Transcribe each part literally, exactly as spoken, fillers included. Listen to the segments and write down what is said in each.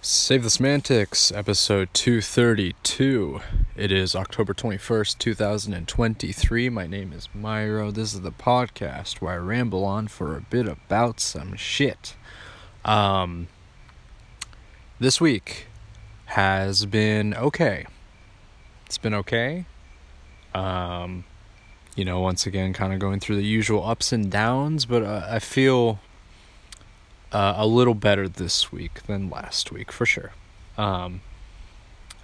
Save the Semantics, episode two thirty-two. It is October twenty-first, two thousand twenty-three. My name is Mairo. This is the podcast where I ramble on for a bit about some shit. Um, this week has been okay. It's been okay. Um, you know, once again, kind of going through the usual ups and downs, but uh, I feel... Uh, a little better this week than last week, for sure. Um,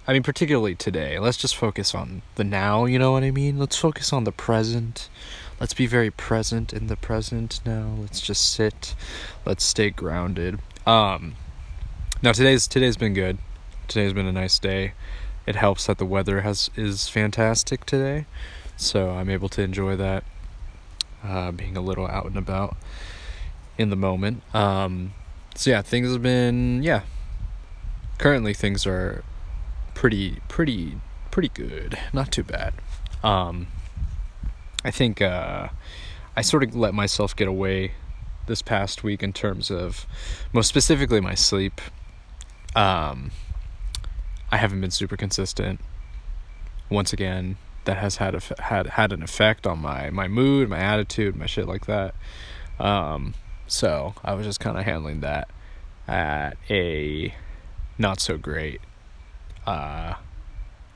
I mean, particularly today. Let's just focus on the now, you know what I mean? Let's focus on the present. Let's be very present in the present now. Let's just sit. Let's stay grounded. Um, now, today's today's been good. Today's been a nice day. It helps that the weather has is fantastic today. So I'm able to enjoy that, uh, being a little out and about in the moment. Um, so yeah, things have been, yeah, currently things are pretty, pretty, pretty good. Not too bad. Um, I think, uh, I sort of let myself get away this past week in terms of most specifically my sleep. Um, I haven't been super consistent. Once again, that has had, a, had, had an effect on my, my mood, my attitude, my shit like that. Um, So I was just kind of handling that at a not so great, uh,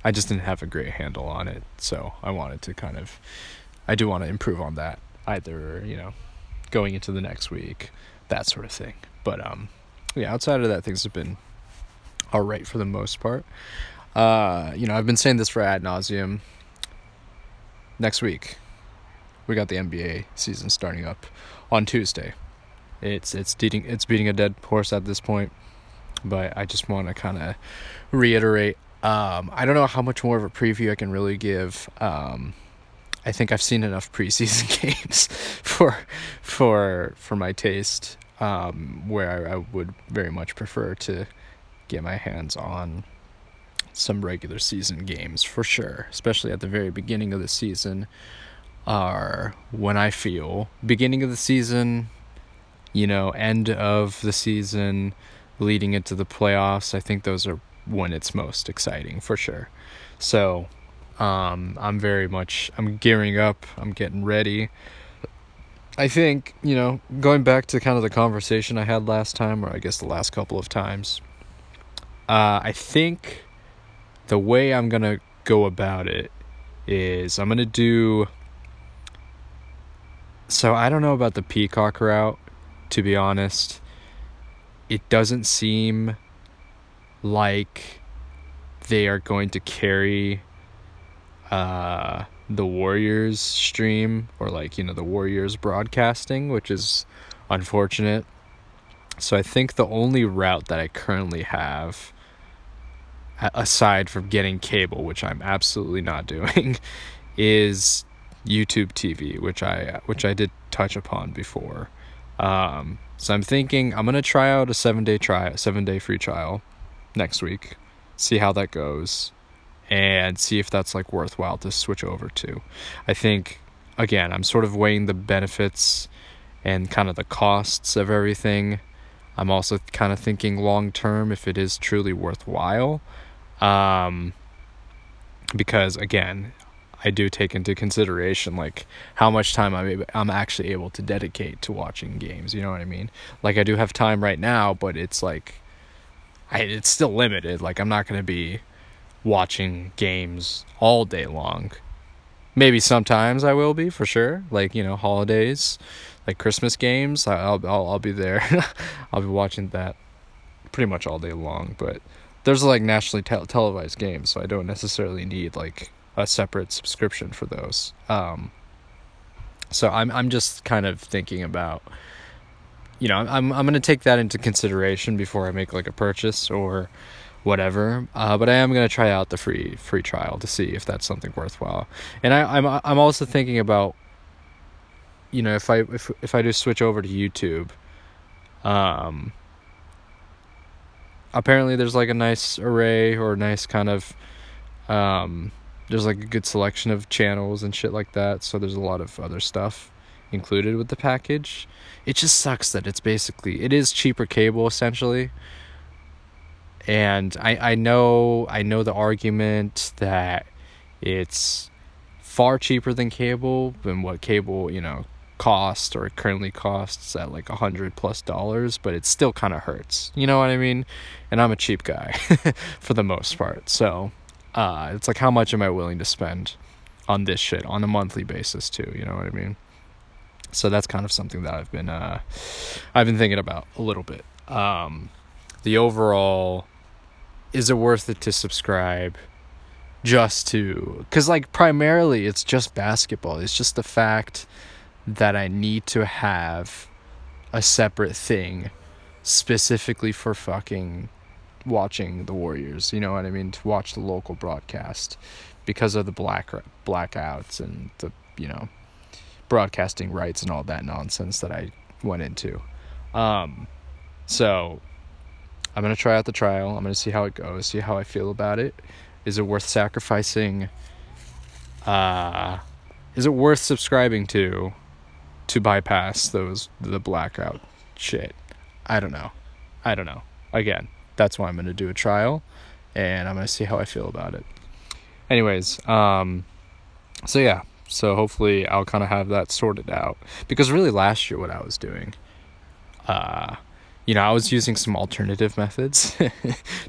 I just didn't have a great handle on it. So I wanted to kind of, I do want to improve on that either, you know, going into the next week, that sort of thing. But, um, yeah, outside of that, things have been all right for the most part. Uh, you know, I've been saying this for ad nauseum. Next week, we got the N B A season starting up on Tuesday. It's it's beating it's beating a dead horse at this point, but I just want to kind of reiterate. Um, I don't know how much more of a preview I can really give. Um, I think I've seen enough preseason games for for for my taste, um, where I, I would very much prefer to get my hands on some regular season games for sure, especially at the very beginning of the season. Are when I feel beginning of the season, you know, end of the season, leading into the playoffs. I think those are when it's most exciting for sure. So um, I'm very much, I'm gearing up, I'm getting ready. I think, you know, going back to kind of the conversation I had last time, or I guess the last couple of times, uh, I think the way I'm going to go about it is I'm going to do... So I don't know about the Peacock route, to be honest. It doesn't seem like they are going to carry uh, the Warriors stream or like, you know, the Warriors broadcasting, which is unfortunate. So I think the only route that I currently have, aside from getting cable, which I'm absolutely not doing, is... YouTube T V, which I which I did touch upon before. Um, so I'm thinking I'm gonna try out a seven day try seven day free trial next week, see how that goes, and see if that's like worthwhile to switch over to. I think again I'm sort of weighing the benefits and kind of the costs of everything. I'm also kind of thinking long term if it is truly worthwhile, um, because again. I do take into consideration, like, how much time I'm, able, I'm actually able to dedicate to watching games, you know what I mean? Like, I do have time right now, but it's, like, I, it's still limited. Like, I'm not going to be watching games all day long. Maybe sometimes I will be, for sure. Like, you know, holidays, like Christmas games, I'll I'll, I'll be there. I'll be watching that pretty much all day long, but there's, like, nationally te- televised games, so I don't necessarily need, like... a separate subscription for those. Um, so I'm, I'm just kind of thinking about, you know, I'm, I'm going to take that into consideration before I make like a purchase or whatever. Uh, but I am going to try out the free, free trial to see if that's something worthwhile. And I, I'm, I'm also thinking about, you know, if I, if, if I do switch over to YouTube, um, apparently there's like a nice array or nice kind of, um, there's like a good selection of channels and shit like that. So there's a lot of other stuff included with the package. It just sucks that it's basically, it is cheaper cable essentially, And I, I know I know the argument that it's far cheaper than cable, than what cable, you know, cost or currently costs at like a hundred plus dollars, but it still kind of hurts. You know what I mean? And I'm a cheap guy for the most part. So uh, it's like, how much am I willing to spend on this shit on a monthly basis too? You know what I mean? So that's kind of something that I've been, uh, I've been thinking about a little bit. Um, the overall, is it worth it to subscribe just to, cause like primarily it's just basketball. It's just the fact that I need to have a separate thing specifically for fucking watching the Warriors, you know what I mean, to watch the local broadcast because of the black blackouts and the, you know, broadcasting rights and all that nonsense that I went into. Um, so I'm going to try out the trial. I'm going to see how it goes, see how I feel about it. Is it worth sacrificing? Uh, is it worth subscribing to? to bypass those, the blackout shit. I don't know. I don't know. Again, that's why I'm going to do a trial, and I'm going to see how I feel about it. Anyways, um, so yeah, so hopefully I'll kind of have that sorted out, because really last year what I was doing, uh, you know, I was using some alternative methods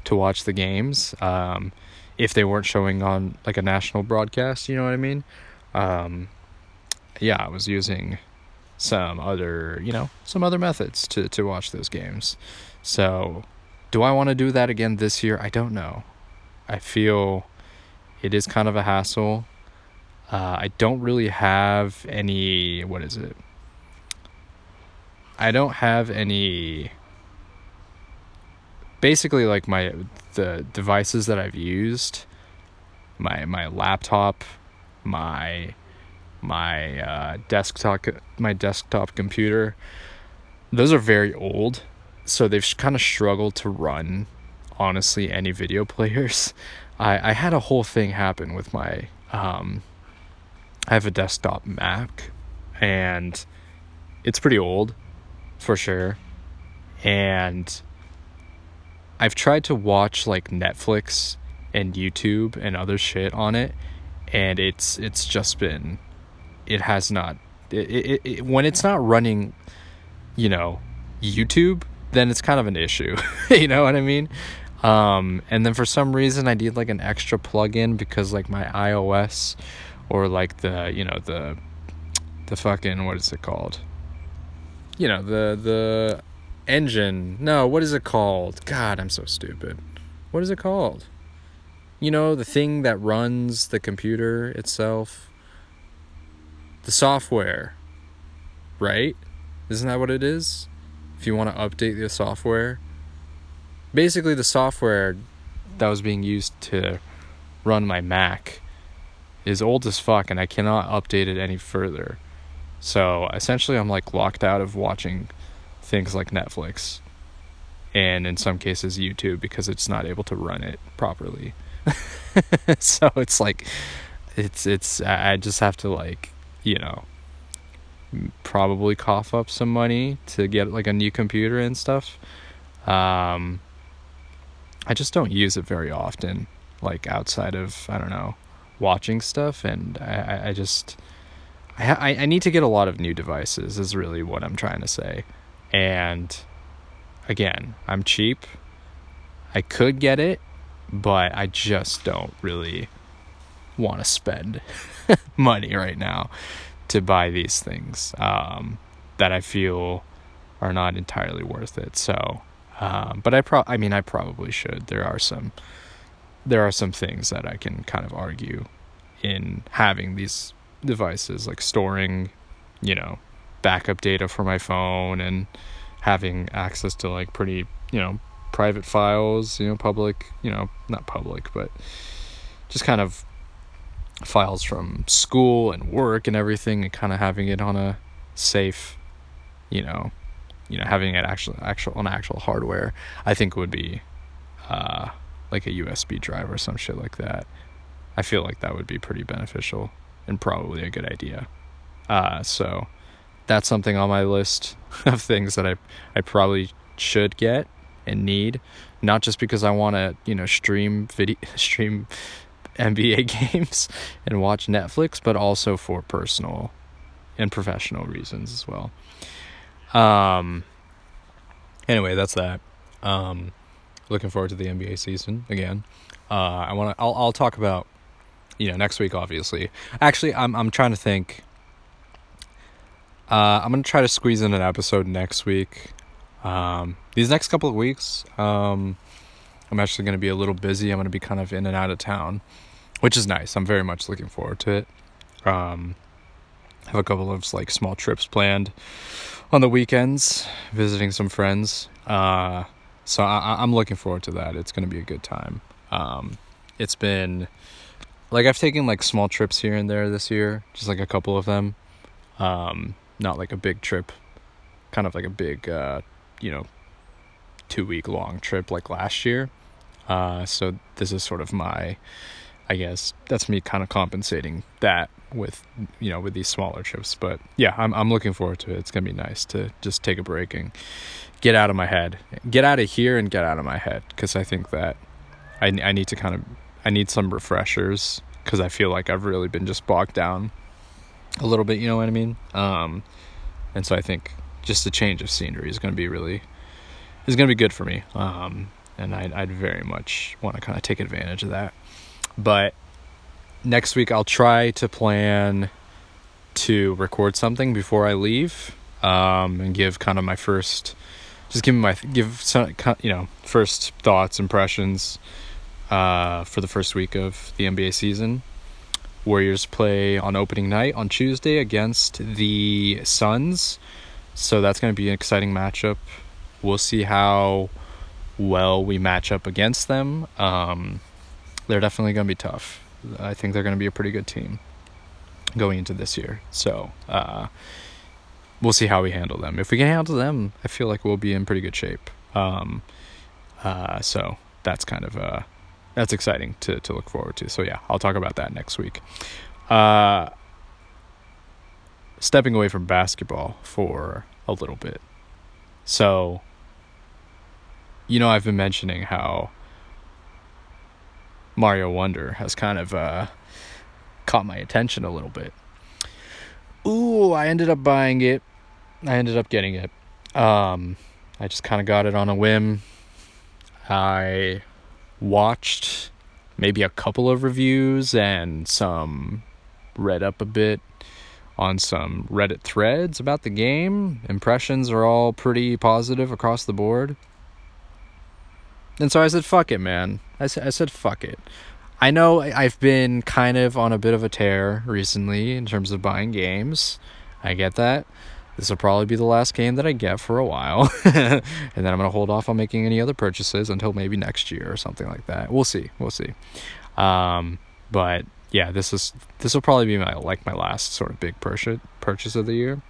to watch the games, um, if they weren't showing on like a national broadcast, you know what I mean? Um, yeah, I was using some other, you know, some other methods to, to watch those games. So do I want to do that again this year? I don't know. I feel it is kind of a hassle. Uh, I don't really have any, what is it? I don't have any, basically like my, the devices that I've used, my, my laptop, my my uh desktop my desktop computer, those are very old, so they've kind of struggled to run honestly any video players. I i had a whole thing happen with my um I have a desktop Mac, and it's pretty old for sure, and I've tried to watch like Netflix and YouTube and other shit on it, and it's it's just been It has not, it, it, it, when it's not running, you know, YouTube, then it's kind of an issue, you know what I mean? Um, and then for some reason I need like an extra plug-in, because like my iOS or like the, you know, the, the fucking, what is it called? You know, the, the engine, no, what is it called? God, I'm so stupid. What is it called? You know, the thing that runs the computer itself. The software, right? Isn't that what it is? If you want to update the software. Basically, the software that was being used to run my Mac is old as fuck, and I cannot update it any further. So, essentially, I'm, like, locked out of watching things like Netflix. And in some cases, YouTube, because it's not able to run it properly. So, it's, like, it's, it's, I just have to, like, you know, probably cough up some money to get like a new computer and stuff. Um, I just don't use it very often, like outside of, I don't know, watching stuff. And I, I just, I, I need to get a lot of new devices is really what I'm trying to say. And again, I'm cheap. I could get it, but I just don't really want to spend money right now to buy these things um that I feel are not entirely worth it. So um but I pro I mean I probably should. There are some there are some things that I can kind of argue in having these devices, like storing, you know, backup data for my phone and having access to like pretty, you know, private files, you know, public, you know, not public, but just kind of files from school and work and everything, and kind of having it on a safe, you know, you know, having it actually actual on actual hardware, I think would be, uh, like a U S B drive or some shit like that. I feel like that would be pretty beneficial and probably a good idea. Uh, so that's something on my list of things that I, I probably should get, and need, not just because I want to, you know, stream video, stream N B A games and watch Netflix, but also for personal and professional reasons as well. Um, anyway, that's that. Um, looking forward to the N B A season again. Uh, I want to, I'll, I'll talk about, you know, next week, obviously. Actually, I'm, I'm trying to think, uh, I'm going to try to squeeze in an episode next week. Um, these next couple of weeks, um, I'm actually going to be a little busy. I'm going to be kind of in and out of town, which is nice. I'm very much looking forward to it. Um, have a couple of like small trips planned on the weekends, visiting some friends. Uh, so I, I'm looking forward to that. It's going to be a good time. Um, it's been like, I've taken like small trips here and there this year, just like a couple of them. Um, not like a big trip, kind of like a big, uh, you know, two week long trip like last year. Uh, so this is sort of my, I guess that's me kind of compensating that with, you know, with these smaller trips, but yeah, I'm, I'm looking forward to it. It's going to be nice to just take a break and get out of my head, get out of here and get out of my head. Cause I think that I, I need to kind of, I need some refreshers cause I feel like I've really been just bogged down a little bit, you know what I mean? Um, and so I think just the change of scenery is going to be really, is going to be good for me. Um, and I'd, I'd very much want to kind of take advantage of that. But next week I'll try to plan to record something before I leave, um, and give kind of my first, just give my, give some, you know, first thoughts, impressions, uh, for the first week of the N B A season. Warriors play on opening night on Tuesday against the Suns. So that's going to be an exciting matchup. We'll see how well we match up against them. Um, they're definitely going to be tough. I think they're going to be a pretty good team going into this year. So uh, we'll see how we handle them. If we can handle them, I feel like we'll be in pretty good shape. Um, uh, so that's kind of uh, that's exciting to, to look forward to. So yeah, I'll talk about that next week. Uh, stepping away from basketball for a little bit. So, you know, I've been mentioning how Mario Wonder has kind of uh, caught my attention a little bit. Ooh, I ended up buying it. I ended up getting it. Um, I just kind of got it on a whim. I watched maybe a couple of reviews and some read up a bit on some Reddit threads about the game. Impressions are all pretty positive across the board. And so I said, fuck it, man. I said, I said, fuck it. I know I've been kind of on a bit of a tear recently in terms of buying games. I get that. This will probably be the last game that I get for a while. And then I'm going to hold off on making any other purchases until maybe next year or something like that. We'll see. We'll see. Um, but yeah, this is, this will probably be my, like my last sort of big purchase purchase of the year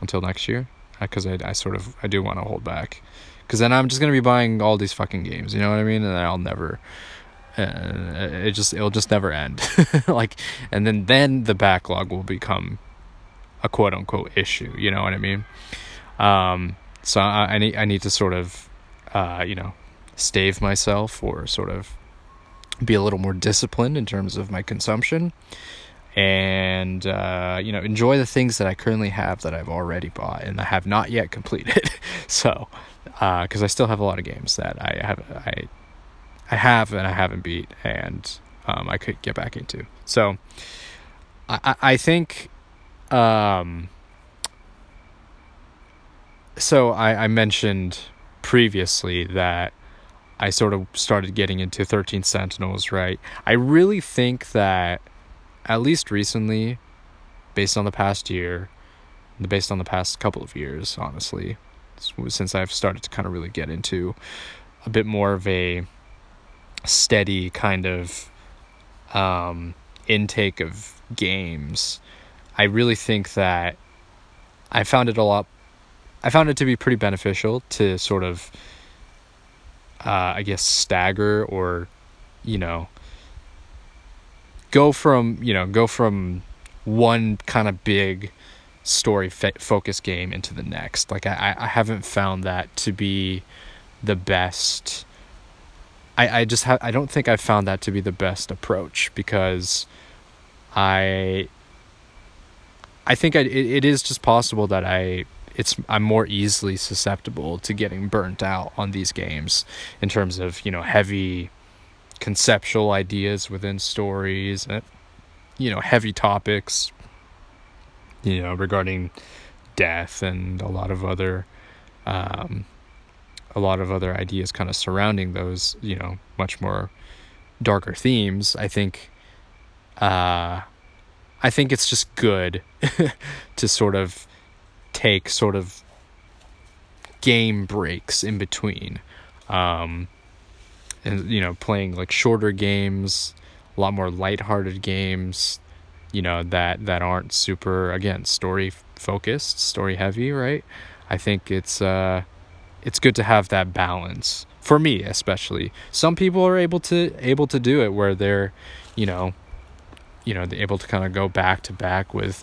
until next year. Uh, Cause I, I sort of, I do want to hold back because then I'm just going to be buying all these fucking games. You know what I mean? And I'll never, uh, it just, it'll just never end. Like, and then, then the backlog will become a quote unquote issue. You know what I mean? Um, so I, I need, I need to sort of, uh, you know, stave myself or sort of be a little more disciplined in terms of my consumption and, uh, you know, enjoy the things that I currently have that I've already bought and I have not yet completed. So, uh, cause I still have a lot of games that I have, I, I have, and I haven't beat and, um, I could get back into. So I, I think, um, so I, I mentioned previously that I sort of started getting into thirteen Sentinels, right? I really think that, at least recently, based on the past year, based on the past couple of years, honestly, since I've started to kind of really get into a bit more of a steady kind of um, intake of games, I really think that I found it a lot, I found it to be pretty beneficial to sort of Uh, I guess stagger or, you know, go from, you know, go from one kind of big story f- focus game into the next. Like I, I haven't found that to be the best. I, I just have, I don't think I found that to be the best approach, because I, I think I, it, it is just possible that I, it's, I'm more easily susceptible to getting burnt out on these games in terms of, you know, heavy conceptual ideas within stories, and, you know, heavy topics, you know, regarding death and a lot of other, um, a lot of other ideas kind of surrounding those, you know, much more darker themes. I think, uh, I think it's just good to sort of take sort of game breaks in between, um, and, you know, playing like shorter games, a lot more lighthearted games, you know, that, that aren't super, again, story focused, story heavy. Right. I think it's, uh, it's good to have that balance, for me especially. Some people are able to able to do it where they're, you know, you know, they're able to kind of go back to back with,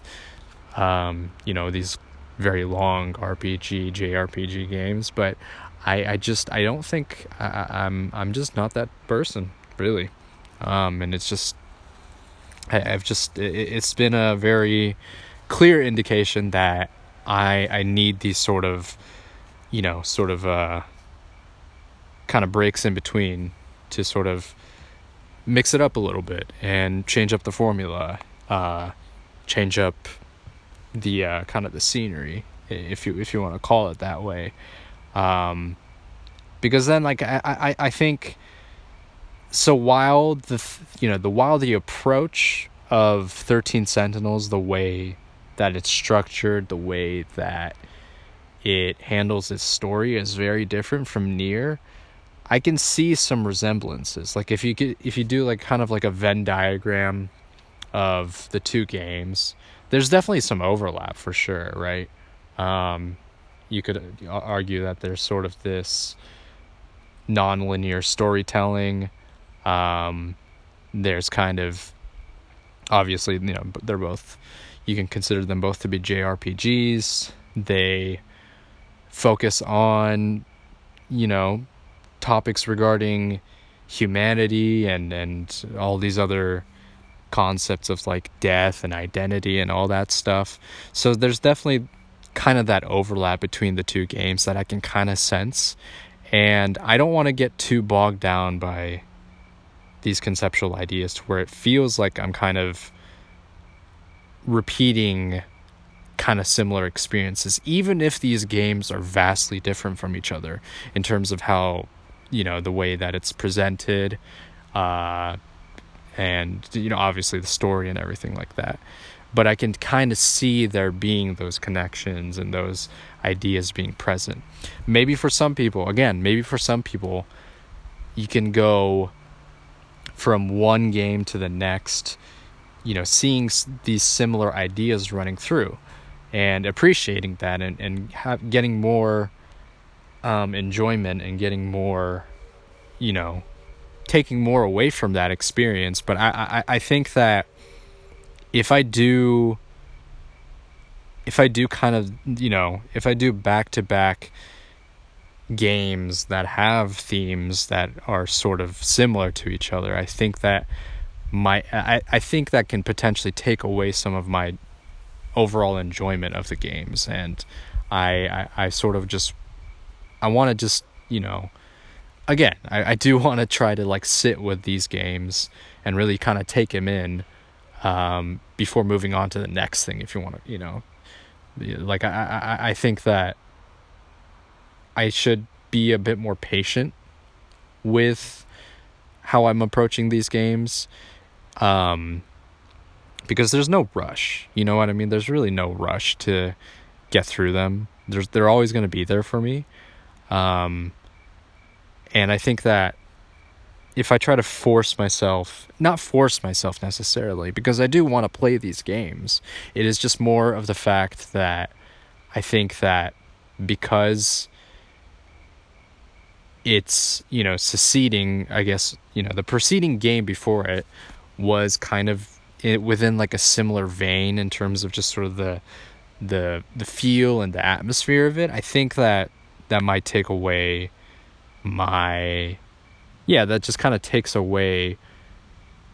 um, you know, these very long R P G, J R P G games. But I, I just, I don't think I, I'm, I'm just not that person, really. Um, and it's just, I, I've just, it, it's been a very clear indication that I, I need these sort of, you know, sort of, uh, kind of breaks in between to sort of mix it up a little bit and change up the formula, uh, change up the, uh, kind of the scenery, if you, if you want to call it that way. Um, because then, like, I, I, I think, so while the, you know, the, while the approach of thirteen Sentinels, the way that it's structured, the way that it handles its story is very different from Nier, I can see some resemblances. Like, if you get, if you do like kind of like a Venn diagram of the two games, there's definitely some overlap for sure, right? Um, you could argue that there's sort of this non-linear storytelling. Um, there's kind of, obviously, you know, they're both, you can consider them both to be J R P Gs. They focus on, you know, topics regarding humanity and and all these other concepts of like death and identity and all that stuff. So there's definitely kind of that overlap between the two games that I can kind of sense, and I don't want to get too bogged down by these conceptual ideas to where it feels like I'm kind of repeating kind of similar experiences, even if these games are vastly different from each other in terms of how, you know, the way that it's presented, uh, and, you know, obviously the story and everything like that. But I can kind of see there being those connections and those ideas being present. Maybe for some people, again, maybe for some people, you can go from one game to the next, you know, seeing these similar ideas running through and appreciating that, and, and have, getting more um, enjoyment and getting more, you know, taking more away from that experience. But I, I, I think that if I do, if I do kind of, you know, if I do back-to-back games that have themes that are sort of similar to each other, I think that my, I, I think that can potentially take away some of my overall enjoyment of the games. And I, I, I sort of just, I want to just, you know, again, I, I do want to try to like sit with these games and really kind of take them in, um, before moving on to the next thing, if you want to, you know, like, I, I, I think that I should be a bit more patient with how I'm approaching these games. Um, because there's no rush, you know what I mean? There's really no rush to get through them. There's, they're always going to be there for me. Um, and I think that if I try to force myself, not force myself necessarily, because I do want to play these games, it is just more of the fact that I think that because it's, you know, succeeding, I guess, you know, the preceding game before it was kind of, it within like a similar vein in terms of just sort of the the the feel and the atmosphere of it. I think that that might take away my, yeah, that just kind of takes away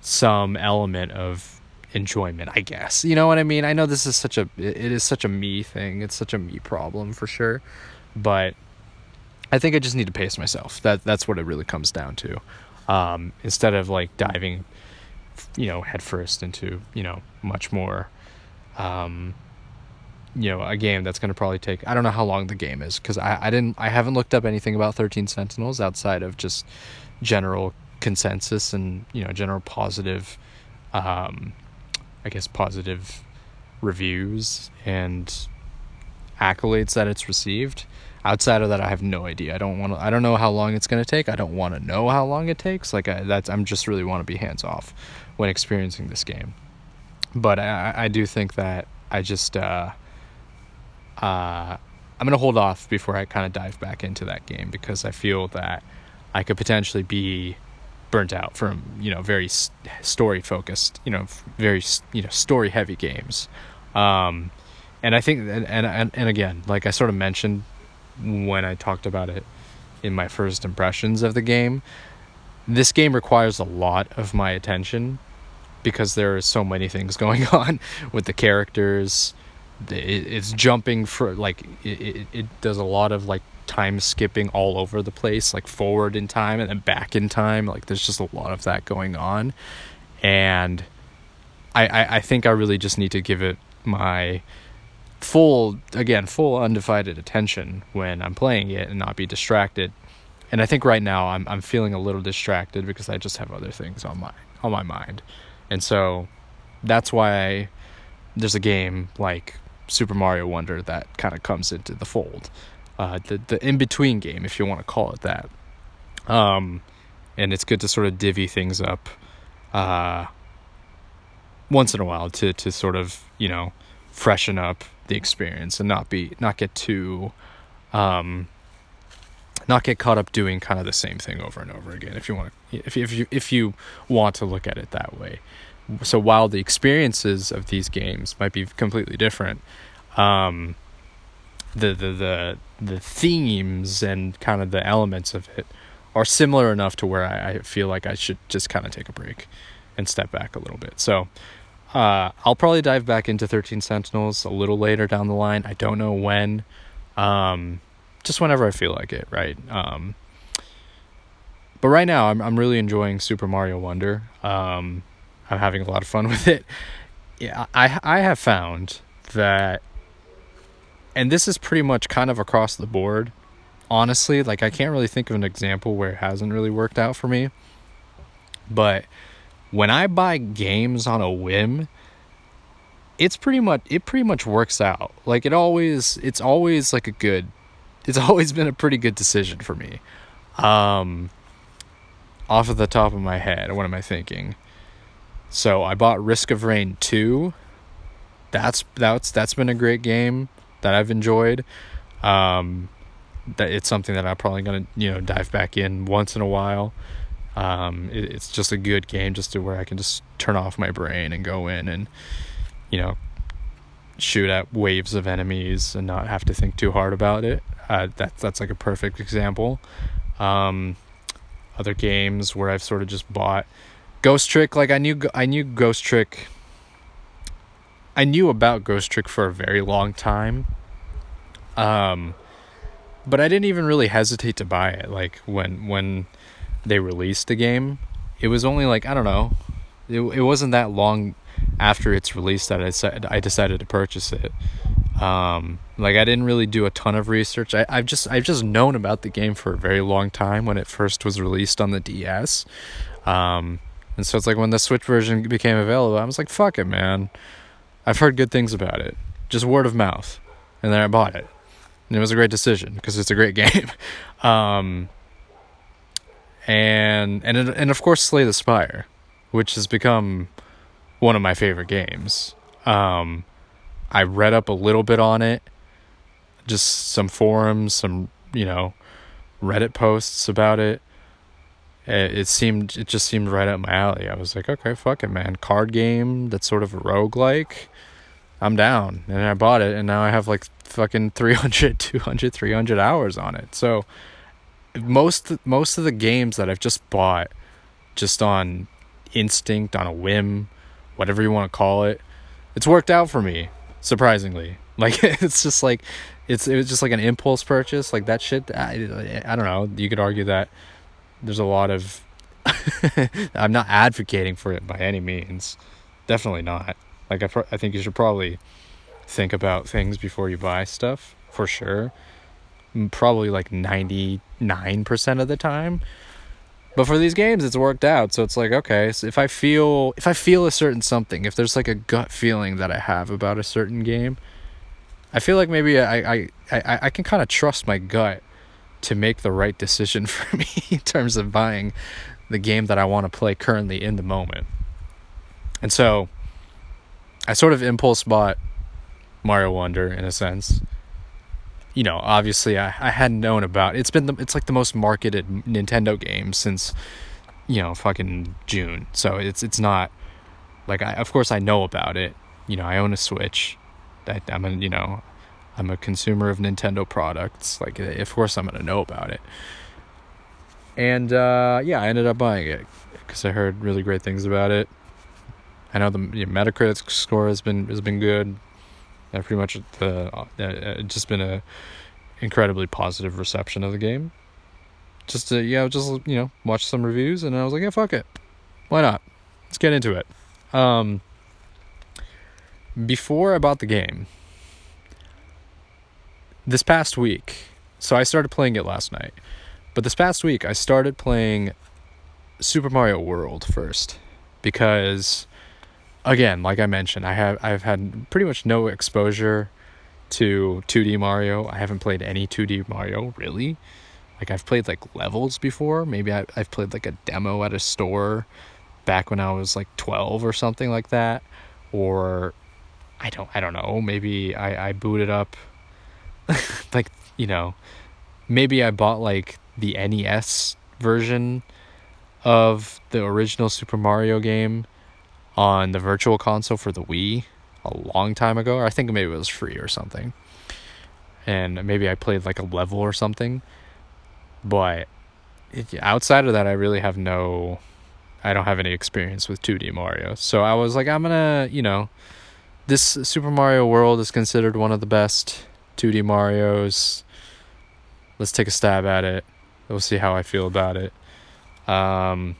some element of enjoyment, I guess. You know what I mean? I know this is such a, it is such a me thing. It's such a me problem for sure. But I think I just need to pace myself. That that's what it really comes down to. Um, instead of like diving, you know, headfirst into, you know, much more, um, you know, a game that's going to probably take, I don't know how long the game is, because I, I didn't, I haven't looked up anything about thirteen Sentinels outside of just general consensus and, you know, general positive, um, I guess, positive reviews and accolades that it's received. Outside of that, I have no idea. I don't want to, I don't know how long it's going to take. I don't want to know how long it takes. Like I, that's, I'm just really want to be hands off when experiencing this game. But I, I do think that I just, uh, uh, I'm going to hold off before I kind of dive back into that game, because I feel that I could potentially be burnt out from, you know, very story focused, you know, very, you know, story heavy games. Um, and I think, and, and, and again, like I sort of mentioned when I talked about it in my first impressions of the game, this game requires a lot of my attention because there are so many things going on with the characters. It's jumping for like, it, it, it does a lot of like time skipping all over the place, like forward in time and then back in time. Like there's just a lot of that going on. And I, I, I think I really just need to give it my full again full undivided attention when I'm playing it and not be distracted. And I think right now I'm I'm feeling a little distracted because I just have other things on my on my mind. And so that's why I, there's a game like Super Mario Wonder that kind of comes into the fold, uh the the in-between game, if you want to call it that. Um and it's good to sort of divvy things up uh once in a while to to sort of, you know, freshen up the experience and not be not get too um not get caught up doing kind of the same thing over and over again, if you want to, if, if you if you want to look at it that way. So while the experiences of these games might be completely different, um the the the, the themes and kind of the elements of it are similar enough to where I, I feel like I should just kind of take a break and step back a little bit. So Uh, I'll probably dive back into thirteen Sentinels a little later down the line. I don't know when, um, just whenever I feel like it, right? Um, but right now, I'm I'm really enjoying Super Mario Wonder. Um, I'm having a lot of fun with it. Yeah, I I have found that, and this is pretty much kind of across the board, honestly. Like I can't really think of an example where it hasn't really worked out for me, but when I buy games on a whim, it's pretty much, it pretty much works out. Like it always, it's always like a good, it's always been a pretty good decision for me. Um, off of the top of my head, what am I thinking? So I bought Risk of Rain two. That's, that's, that's been a great game that I've enjoyed. Um, that it's something that I'm probably going to, you know, dive back in once in a while. Um, it, it's just a good game just to where I can just turn off my brain and go in and, you know, shoot at waves of enemies and not have to think too hard about it. Uh, that's, that's like a perfect example. Um, other games where I've sort of just bought Ghost Trick. Like I knew, I knew Ghost Trick. I knew about Ghost Trick for a very long time. Um, but I didn't even really hesitate to buy it. Like when, when, they released the game, it was only like, I don't know, it it wasn't that long after its release that I said I decided to purchase it. Um, like I didn't really do a ton of research. I, I've just I've just known about the game for a very long time when it first was released on the D S. Um, and so it's like when the Switch version became available, I was like, fuck it, man. I've heard good things about it, just word of mouth, and then I bought it, and it was a great decision because it's a great game. um, And and and of course Slay the Spire, which has become one of my favorite games. Um, I read up a little bit on it, just some forums, some, you know, Reddit posts about it. It, it seemed it just seemed right up my alley. I was like, okay, fuck it, man. Card game that's sort of a roguelike. I'm down, and I bought it, and now I have like fucking three hundred, two hundred, three hundred hours on it. So most most of the games that I've just bought just on instinct, on a whim, whatever you want to call it, it's worked out for me, surprisingly. Like, it's just like, it's it was just like an impulse purchase, like that shit. I, I don't know, you could argue that there's a lot of I'm not advocating for it by any means, definitely not. Like, I, pro- I think you should probably think about things before you buy stuff, for sure, probably like ninety-nine percent of the time. But for these games, it's worked out, so it's like, okay, so if I feel if I feel a certain something, if there's like a gut feeling that I have about a certain game, I feel like maybe I I, I, I can kind of trust my gut to make the right decision for me in terms of buying the game that I want to play currently in the moment. And so I sort of impulse bought Mario Wonder, in a sense. You know, obviously I, I hadn't known about it. It's been the, it's like the most marketed Nintendo game since, you know, fucking June. So it's it's not like I of course I know about it. You know, I own a Switch. I, I'm a, you know, I'm a consumer of Nintendo products. Like, of course I'm gonna know about it. And uh, yeah, I ended up buying it because I heard really great things about it. I know the you know, Metacritic score has been has been good. Uh, pretty much the uh, uh, just been a incredibly positive reception of the game. Just to, yeah, just you know, watch some reviews, and I was like, yeah, fuck it, why not? Let's get into it. Um, before I bought the game, this past week, so I started playing it last night, but this past week I started playing Super Mario World first because, again, like I mentioned, I have I've had pretty much no exposure to two D Mario. I haven't played any two D Mario, really. Like, I've played like levels before. Maybe I, I've played like a demo at a store back when I was like twelve or something like that. Or I don't I don't know. Maybe I, I booted up like, you know, maybe I bought like the N E S version of the original Super Mario game on the virtual console for the Wii a long time ago, or I think maybe it was free or something, and maybe I played like a level or something. But it, outside of that, I really have no I don't have any experience with two D Mario. So I was like, I'm gonna, you know, this Super Mario World is considered one of the best two D Marios. Let's take a stab at it. We'll see how I feel about it. um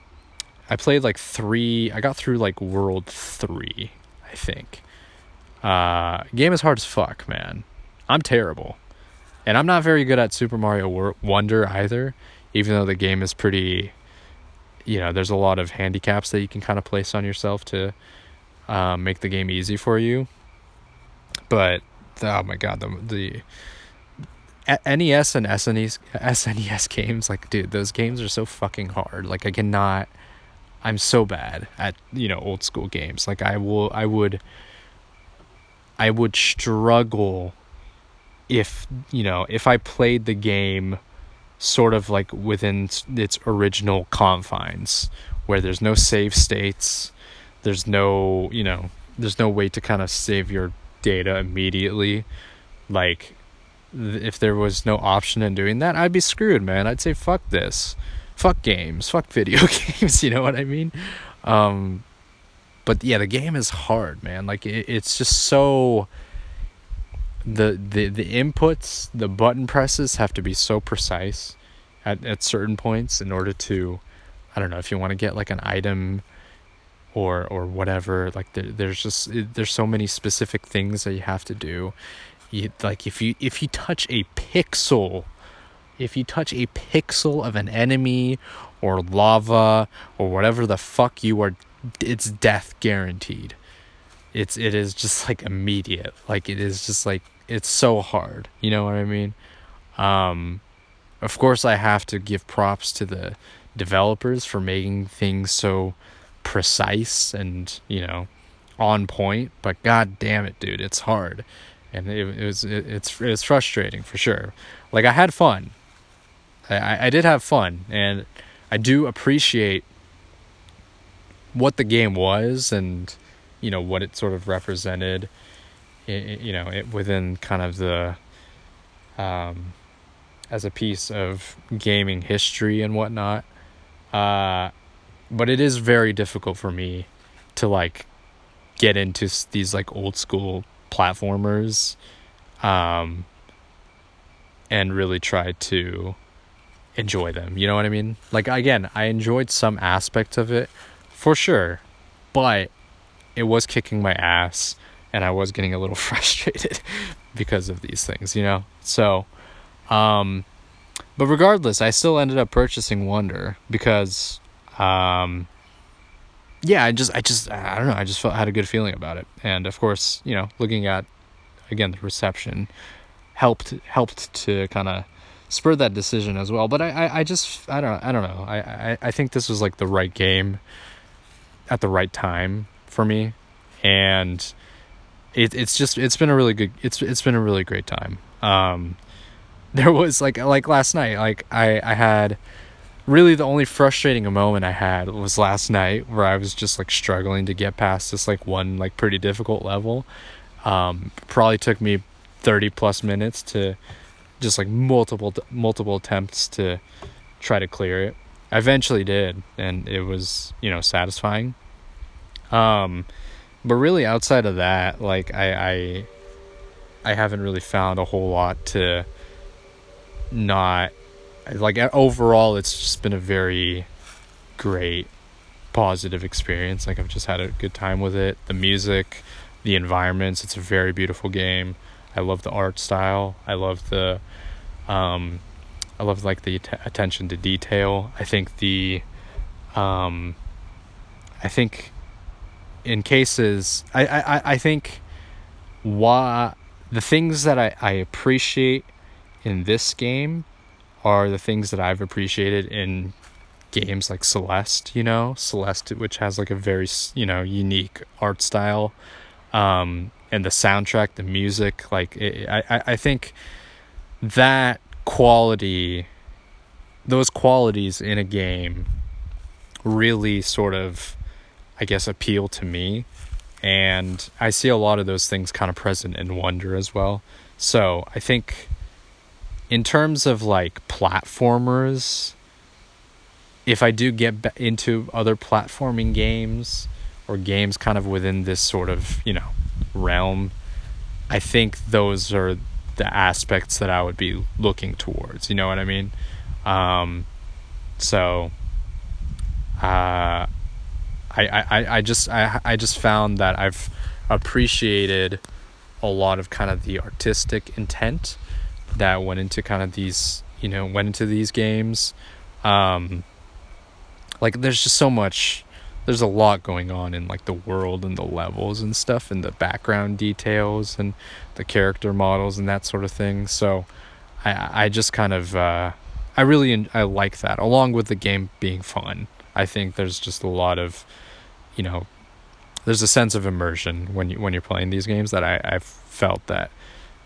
I played like three, I got through like World three, I think. Uh, game is hard as fuck, man. I'm terrible. And I'm not very good at Super Mario Wonder either, even though the game is pretty, you know, there's a lot of handicaps that you can kind of place on yourself to uh, make the game easy for you. But, oh my god, the, the N E S and S N E S games, like, dude, those games are so fucking hard. Like, I cannot... I'm so bad at, you know, old school games. Like, I will, I would, I would struggle if, you know, if I played the game sort of like within its original confines, where there's no save states, there's no, you know, there's no way to kind of save your data immediately. Like, th- if there was no option in doing that, I'd be screwed, man. I'd say, fuck this. Fuck games, fuck video games, you know what I mean? Um, but yeah, the game is hard, man. Like, it, it's just so... The, the the inputs, the button presses have to be so precise at, at certain points in order to... I don't know, if you want to get, like, an item or or whatever. Like, there, there's just... It, there's so many specific things that you have to do. You, like, if you if you touch a pixel... If you touch a pixel of an enemy or lava or whatever the fuck you are, it's death guaranteed. It's, it is just like immediate. Like, it is just like, it's so hard. You know what I mean? Um, of course I have to give props to the developers for making things so precise and, you know, on point, but god damn it, dude, it's hard. And it, it was, it, it's, it's frustrating for sure. Like, I had fun. I, I did have fun, and I do appreciate what the game was, and you know what it sort of represented. It, you know, it within kind of the um, as a piece of gaming history and whatnot. Uh, but it is very difficult for me to, like, get into these, like, old school platformers, um, and really try to enjoy them. You know what I mean? Like, again, I enjoyed some aspects of it for sure, but it was kicking my ass and I was getting a little frustrated because of these things, you know? So, um, but regardless, I still ended up purchasing Wonder because, um, yeah, I just, I just, I don't know. I just felt, had a good feeling about it. And of course, you know, looking at, again, the reception helped, helped to kind of spur that decision as well. But I, I, I just, I don't, I don't know. I, I, I think this was like the right game at the right time for me. And it, it's just, it's been a really good, it's, it's been a really great time. Um, there was like, like last night, like I, I had really the only frustrating moment I had was last night, where I was just like struggling to get past this like one, like pretty difficult level. Um, probably took me thirty plus minutes to just like multiple, multiple attempts to try to clear it. I eventually did. And it was, you know, satisfying. Um, but really outside of that, like I, I, I haven't really found a whole lot to not like overall. It's just been a very great, positive experience. Like I've just had a good time with it. The music, the environments, it's a very beautiful game. I love the art style. I love the, um, I love like the att- attention to detail. I think the, um, I think in cases, I, I, I think why the things that I, I appreciate in this game are the things that I've appreciated in games like Celeste, you know, Celeste, which has like a very, you know, unique art style. Um, and the soundtrack, the music, like it, I, I think that quality, those qualities in a game really sort of, I guess, appeal to me. And I see a lot of those things kind of present in Wonder as well. So I think in terms of like platformers, if I do get into other platforming games or games kind of within this sort of, you know, realm, I think those are the aspects that I would be looking towards, you know what I mean? Um, so, uh, I, I, I just, I, I just found that I've appreciated a lot of kind of the artistic intent that went into kind of these, you know, went into these games. Um, like there's just so much, there's a lot going on in like the world and the levels and stuff and the background details and the character models and that sort of thing. So I, I just kind of, uh, I really, I like that along with the game being fun. I think there's just a lot of, you know, there's a sense of immersion when you, when you're playing these games that I, I've felt that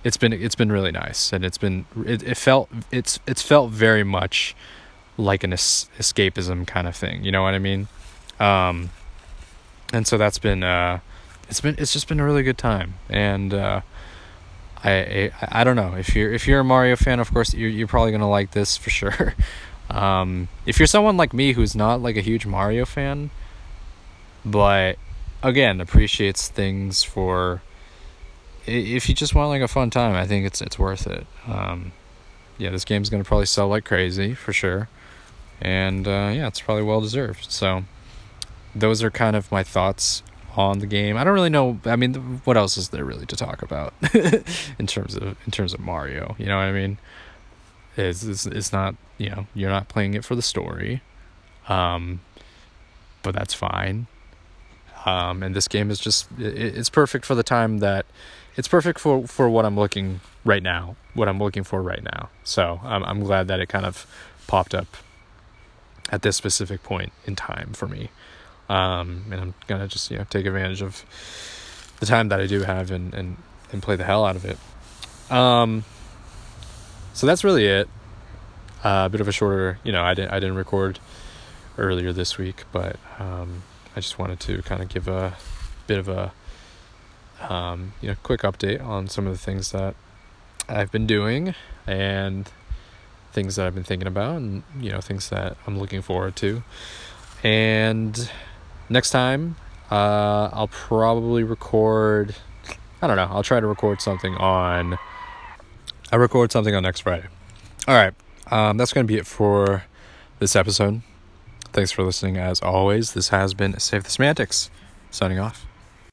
it's been, it's been really nice. And it's been, it, it felt, it's, it's felt very much like an es- escapism kind of thing. You know what I mean? Um, and so that's been, uh, it's been, it's just been a really good time. And, uh, I, I, I don't know if you're, if you're a Mario fan, of course, you're, you're probably going to like this for sure. Um, if you're someone like me, who's not like a huge Mario fan, but again, appreciates things for, if you just want like a fun time, I think it's, it's worth it. Um, yeah, this game's going to probably sell like crazy for sure. And, uh, yeah, it's probably well deserved. So those are kind of my thoughts on the game. I don't really know. I mean, what else is there really to talk about in terms of, in terms of Mario, you know what I mean? It's, it's, it's not, you know, you're not playing it for the story. Um, but that's fine. Um, and this game is just, it, it's perfect for the time that it's perfect for, for what I'm looking right now, what I'm looking for right now. So I'm, I'm glad that it kind of popped up at this specific point in time for me. Um, and I'm going to just, you know, take advantage of the time that I do have and, and, and play the hell out of it. Um, so that's really it. Uh, a bit of a shorter, you know, I didn't, I didn't record earlier this week, but, um, I just wanted to kind of give a bit of a, um, you know, quick update on some of the things that I've been doing and things that I've been thinking about, and, you know, things that I'm looking forward to. And next time, uh, I'll probably record, I don't know, I'll try to record something on, I'll record something on next Friday. All right. Um, that's going to be it for this episode. Thanks for listening. As always, this has been Save the Semantics, signing off.